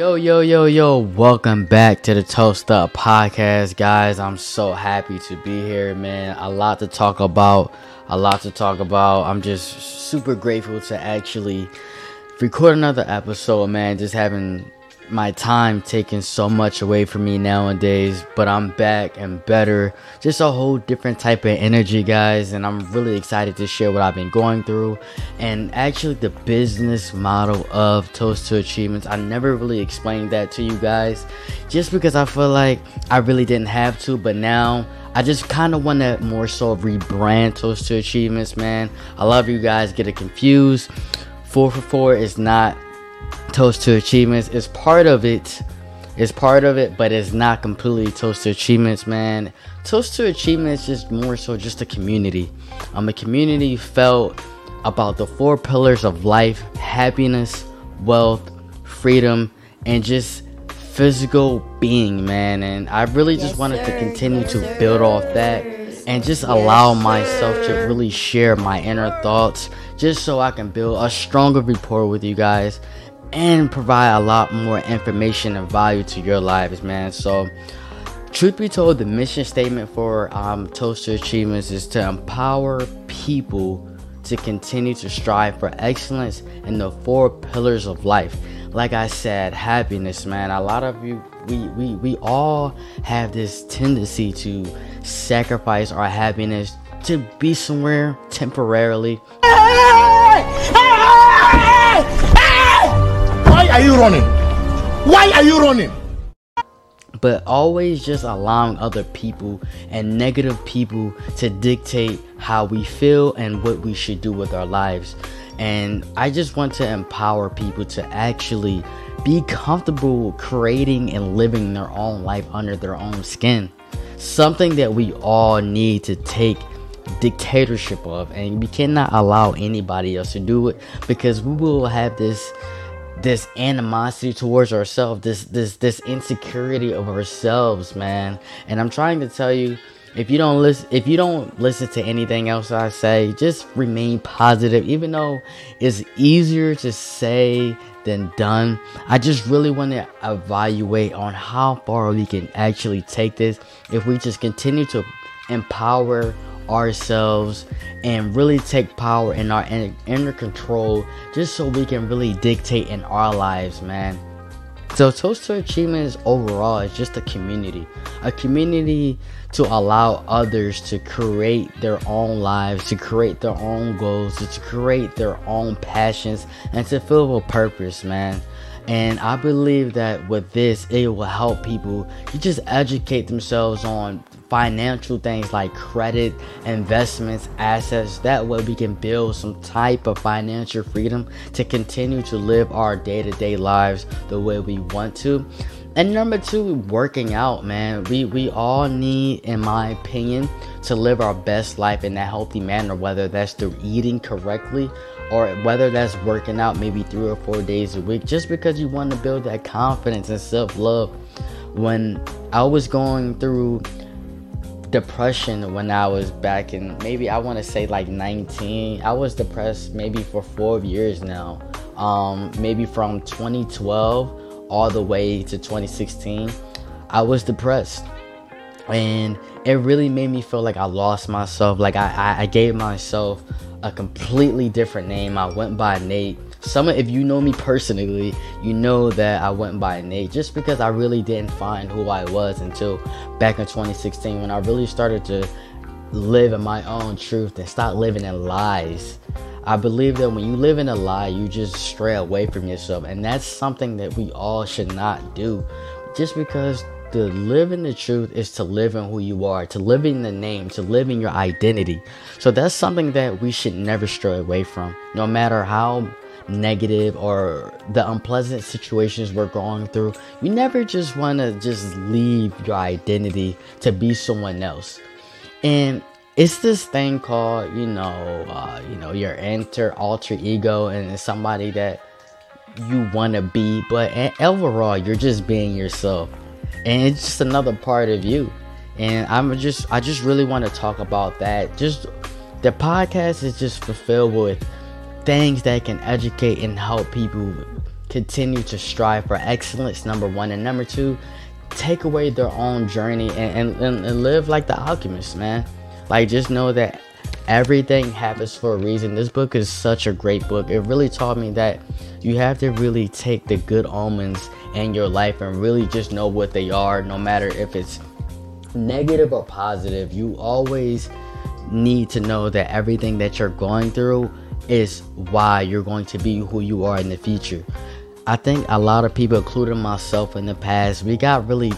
Yo, welcome back to the Toast Up Podcast, guys. I'm so happy to be here, man. A lot to talk about. I'm just super grateful to actually record another episode, man. Just having my time taken so much away from me nowadays, but I'm back and better. Just a whole different type of energy, guys, and I'm really excited to share what I've been going through and actually the business model of Toast to Achievements. I never really explained that to you guys just because I feel like I really didn't have to, but now I just kind of want to more so rebrand Toast to Achievements, man. I love you guys get it confused. 4 for 4 is not Toast to Achievements. It's part of it, but it's not completely Toast to Achievements, man. Toast to Achievements is more so just a community. A community felt about the 4 pillars of life: happiness, wealth, freedom, and just physical being, man. And I really just wanted to continue to build off that and just allow myself to really share my inner thoughts, just so I can build a stronger rapport with you guys and provide a lot more information and value to your lives, man. So truth be told, the mission statement for Toast to Achievements is to empower people to continue to strive for excellence in the 4 pillars of life. Like I said, happiness, man. A lot of you, we all have this tendency to sacrifice our happiness to be somewhere temporarily. Why are you running? But always just allowing other people and negative people to dictate how we feel and what we should do with our lives. And I just want to empower people to actually be comfortable creating and living their own life under their own skin. Something that we all need to take dictatorship of, and we cannot allow anybody else to do it, because we will have this animosity towards ourselves, this insecurity of ourselves, man. And I'm trying to tell you, if you don't listen to anything else I say, just remain positive, even though it's easier to say than done. I just really want to evaluate on how far we can actually take this if we just continue to empower ourselves and really take power in our inner control, just so we can really dictate in our lives, man. So Toast to Achievements overall is just a community to allow others to create their own lives, to create their own goals, to create their own passions, and to feel a purpose, man. And I believe that with this, it will help people to just educate themselves on financial things like credit, investments, assets. That way we can build some type of financial freedom to continue to live our day-to-day lives the way we want to. And number 2, working out, man. We all need, in my opinion, to live our best life in a healthy manner, whether that's through eating correctly or whether that's working out maybe 3 or 4 days a week, just because you want to build that confidence and self-love. When I was going through depression, when I was back in, maybe I want to say like 19, I was depressed maybe for 4 years now, maybe from 2012 all the way to 2016, I was depressed. And it really made me feel like I lost myself. Like I gave myself a completely different name. I went by Nate. If you know me personally, you know that I went by Nate, just because I really didn't find who I was until back in 2016, when I really started to live in my own truth and stop living in lies. I believe that when you live in a lie, you just stray away from yourself, and that's something that we all should not do, just because to live in the truth is to live in who you are, to live in the name, to live in your identity. So that's something that we should never stray away from, no matter how negative or the unpleasant situations we're going through. You never just want to just leave your identity to be someone else. And it's this thing called, your alter ego, and it's somebody that you want to be, but overall, you're just being yourself. And it's just another part of you. And I just really want to talk about that. Just the podcast is just fulfilled with things that can educate and help people continue to strive for excellence, number one, and number two, take away their own journey and live like the alchemist, man. Like, just know that everything happens for a reason. This book is such a great book. It really taught me that you have to really take the good omens in your life and really just know what they are, no matter if it's negative or positive. You always need to know that everything that you're going through is why you're going to be who you are in the future. I think a lot of people, including myself in the past, we got really,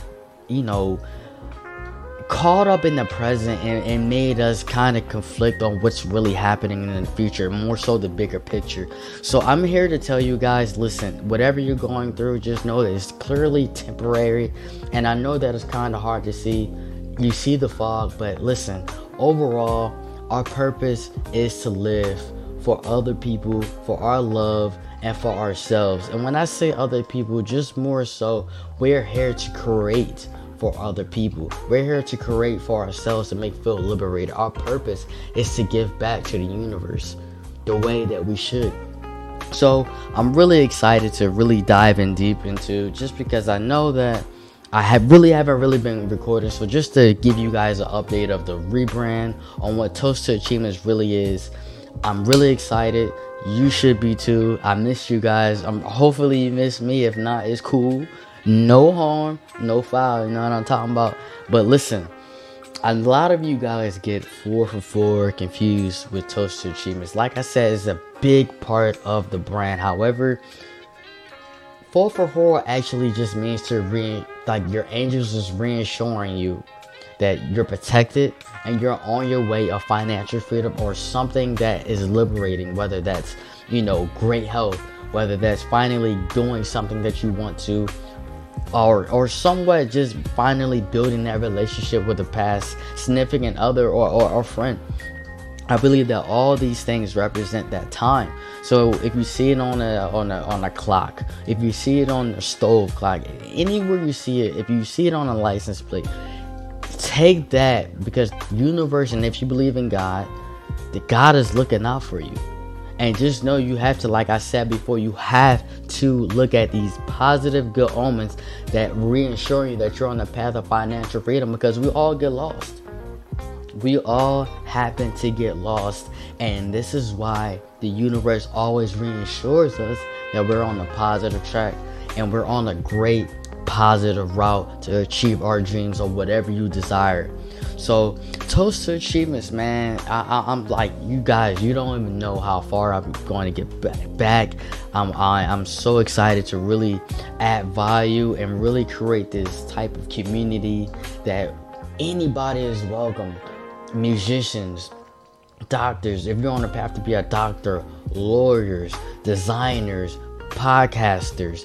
caught up in the present and made us kind of conflict on what's really happening in the future, more so the bigger picture. So I'm here to tell you guys, listen, whatever you're going through, just know that it's clearly temporary. And I know that it's kind of hard to see. You see the fog, but listen, overall, our purpose is to live for other people, for our love, and for ourselves. And when I say other people, just more so, we're here to create for other people. We're here to create for ourselves and make feel liberated. Our purpose is to give back to the universe the way that we should. So I'm really excited to really dive in deep into, just because I know that I haven't really been recording. So just to give you guys an update of the rebrand on what Toast to Achievements really is, I'm really excited. You should be too. I miss you guys. Hopefully you miss me. If not, it's cool. No harm, no foul, you know what I'm talking about. But listen, a lot of you guys get 4 for 4 confused with Toast to Achievements. Like I said, it's a big part of the brand. However, 4 for 4 actually just means to your angels is reassuring you that you're protected and you're on your way of financial freedom or something that is liberating, whether that's, great health, whether that's finally doing something that you want to, or somewhat just finally building that relationship with the past significant other or friend. I believe that all these things represent that time. So if you see it on a clock, if you see it on a stove clock, anywhere you see it, if you see it on a license plate, take that, because the universe, and if you believe in God, that God is looking out for you. And just know you have to, like I said before, you have to look at these positive good omens that reassure you that you're on the path of financial freedom, because we all get lost. We all happen to get lost. And this is why the universe always reassures us that we're on the positive track and we're on a great positive route to achieve our dreams or whatever you desire. So Toast to Achievements, man, I'm like, you guys, you don't even know how far I'm going to get back. I'm so excited to really add value and really create this type of community that anybody is welcome. Musicians, doctors, if you're on the path to be a doctor, lawyers, designers, podcasters,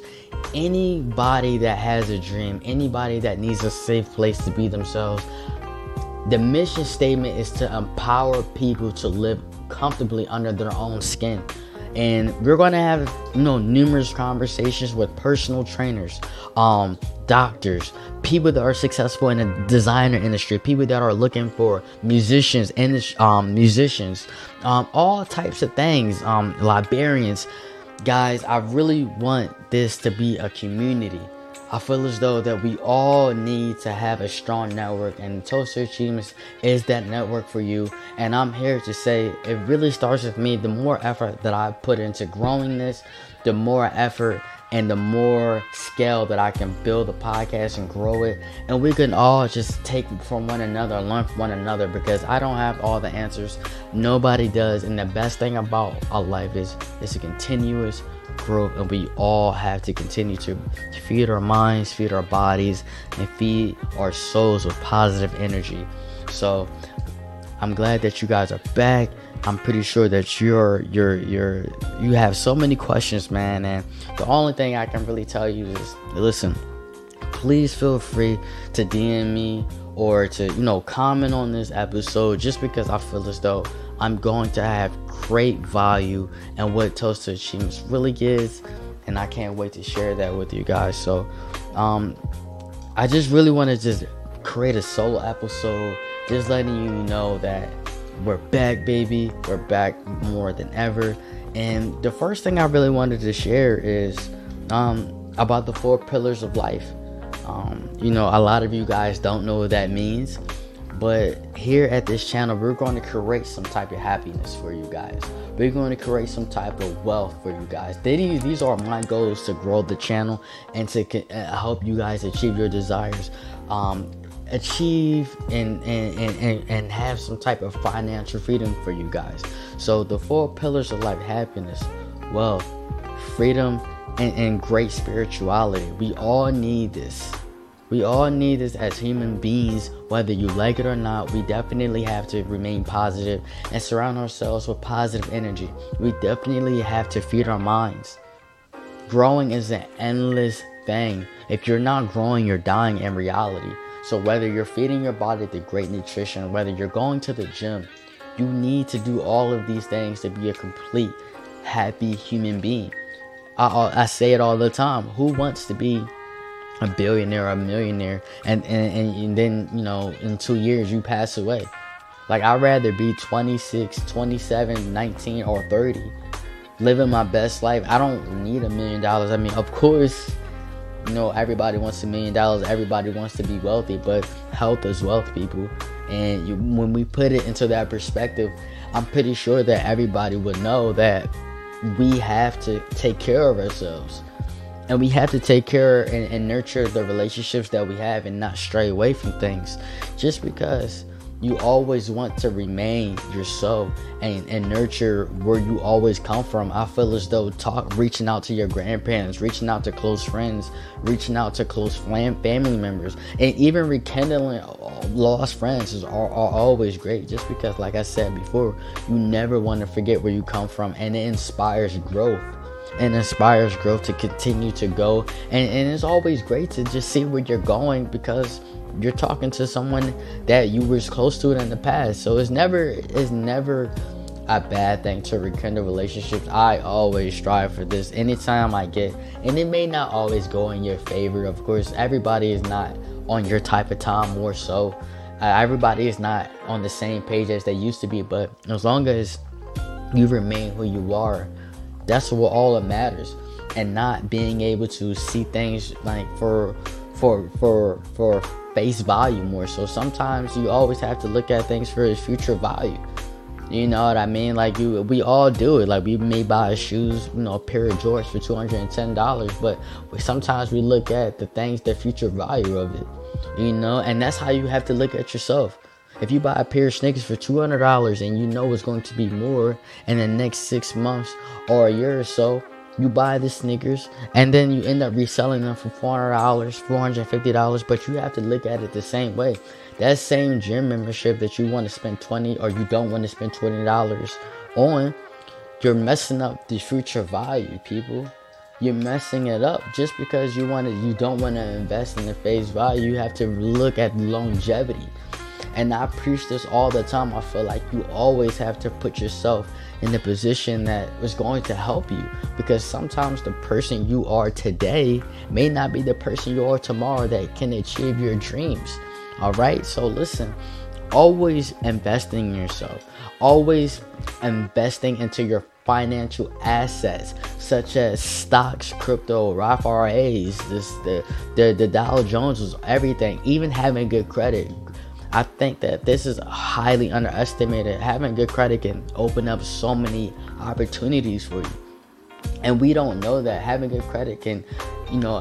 anybody that has a dream, anybody that needs a safe place to be themselves. The mission statement is to empower people to live comfortably under their own skin. And we're going to have, numerous conversations with personal trainers, doctors, people that are successful in the designer industry, people that are looking for musicians, all types of things, librarians. Guys, I really want this to be a community. I feel as though that we all need to have a strong network, and Toast to Achievements is that network for you. And I'm here to say it really starts with me. The more effort that I put into growing this, the more effort and the more scale that I can build the podcast and grow it. And we can all just take from one another, learn from one another, because I don't have all the answers. Nobody does. And the best thing about our life is it's a continuous growth, and we all have to continue to feed our minds, feed our bodies, and feed our souls with positive energy. So I'm glad that you guys are back. I'm pretty sure that you have so many questions, man, and the only thing I can really tell you is, listen, please feel free to DM me or to, comment on this episode, just because I feel as though I'm going to have great value and what Toast to Achievements really is, and I can't wait to share that with you guys. So I just really want to just create a solo episode, just letting you know that we're back, baby. We're back more than ever. And the first thing I really wanted to share is about the 4 pillars of life. A lot of you guys don't know what that means, but here at this channel, we're going to create some type of happiness for you guys. We're going to create some type of wealth for you guys. These are my goals to grow the channel and to help you guys achieve your desires, achieve and have some type of financial freedom for you guys. So the 4 pillars of life: happiness, wealth, freedom, and great spirituality. We all need this. We all need this as human beings, whether you like it or not. We definitely have to remain positive and surround ourselves with positive energy. We definitely have to feed our minds. Growing is an endless thing. If you're not growing, you're dying in reality. So whether you're feeding your body the great nutrition, whether you're going to the gym, you need to do all of these things to be a complete, happy human being. I say it all the time. Who wants to be a billionaire or a millionaire and then, in 2 years you pass away? Like, I'd rather be 26, 27, 19, or 30, living my best life. I don't need $1 million. I mean, of course, everybody wants $1 million. Everybody wants to be wealthy, but health is wealth, people. And when we put it into that perspective, I'm pretty sure that everybody would know that we have to take care of ourselves, and we have to take care and nurture the relationships that we have and not stray away from things. Just because you always want to remain yourself and nurture where you always come from, I feel as though reaching out to your grandparents, reaching out to close friends, reaching out to close family members, and even rekindling lost friends are always great. Just because, like I said before, you never want to forget where you come from, and it inspires growth. And inspires growth to continue to go, and it's always great to just see where you're going, because you're talking to someone that you were close to in the past. So it's never a bad thing to rekindle relationships. I always strive for this anytime I get, and it may not always go in your favor. Of course, everybody is not on your type of time, more so everybody is not on the same page as they used to be, but as long as you remain who you are, that's what all that matters. And not being able to see things like for face value, more so. Sometimes you always have to look at things for its future value. You know what I mean? Like, we all do it. Like, we may buy shoes, a pair of Jorts for $210, but sometimes we look at the future value of it. And that's how you have to look at yourself. If you buy a pair of sneakers for $200 and it's going to be more in the next 6 months or a year or so, you buy the sneakers and then you end up reselling them for $400, $450, but you have to look at it the same way. That same gym membership that you want to spend $20 or you don't want to spend $20 on, you're messing up the future value, people. You're messing it up just because you don't want to invest in the face value. You have to look at longevity. And I preach this all the time. I feel like you always have to put yourself in the position that is going to help you, because sometimes the person you are today may not be the person you are tomorrow that can achieve your dreams. All right. So listen, always investing in yourself, always investing into your financial assets, such as stocks, crypto, Roth IRAs, the Dow Joneses, everything, even having good credit. I think that this is highly underestimated. Having good credit can open up so many opportunities for you. And we don't know that having good credit can,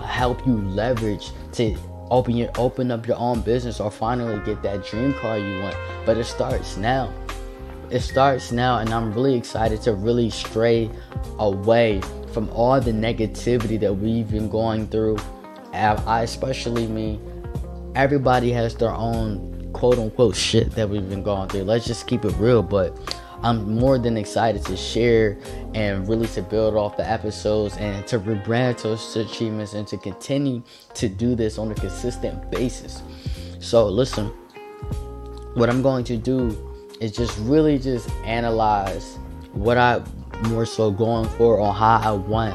help you leverage to open up your own business or finally get that dream car you want. But it starts now. And I'm really excited to really stray away from all the negativity that we've been going through. I especially mean, everybody has their own quote-unquote shit that we've been going through. Let's just keep it real. But I'm more than excited to share and really to build off the episodes and to rebrand those achievements and to continue to do this on a consistent basis. So listen, what I'm going to do is just analyze what I'm more so going for on how I want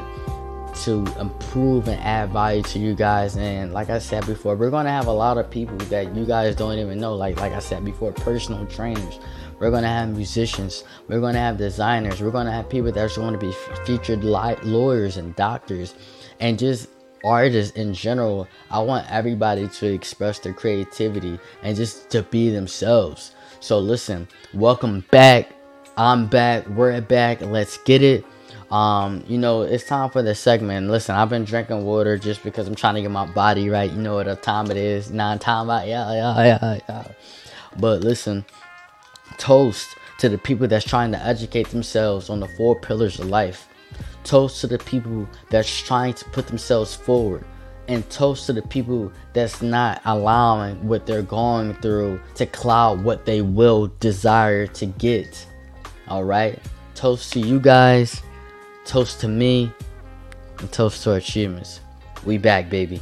to improve and add value to you guys. And like I said before, we're gonna have a lot of people that you guys don't even know. Like I said before, personal trainers. We're gonna have musicians. We're gonna have designers. We're gonna have people that's going to be featured lawyers and doctors and just artists in general. I want everybody to express their creativity and just to be themselves. So listen, welcome back. I'm back. We're back. Let's get it. You know, it's time for the segment. Listen, I've been drinking water just because I'm trying to get my body right. You know what a time it is. 9 time out. Yeah. But listen, toast to the people that's trying to educate themselves on the 4 pillars of life. Toast to the people that's trying to put themselves forward. And toast to the people that's not allowing what they're going through to cloud what they will desire to get. All right? Toast to you guys. Toast to me, and toast to our achievements. We back, baby.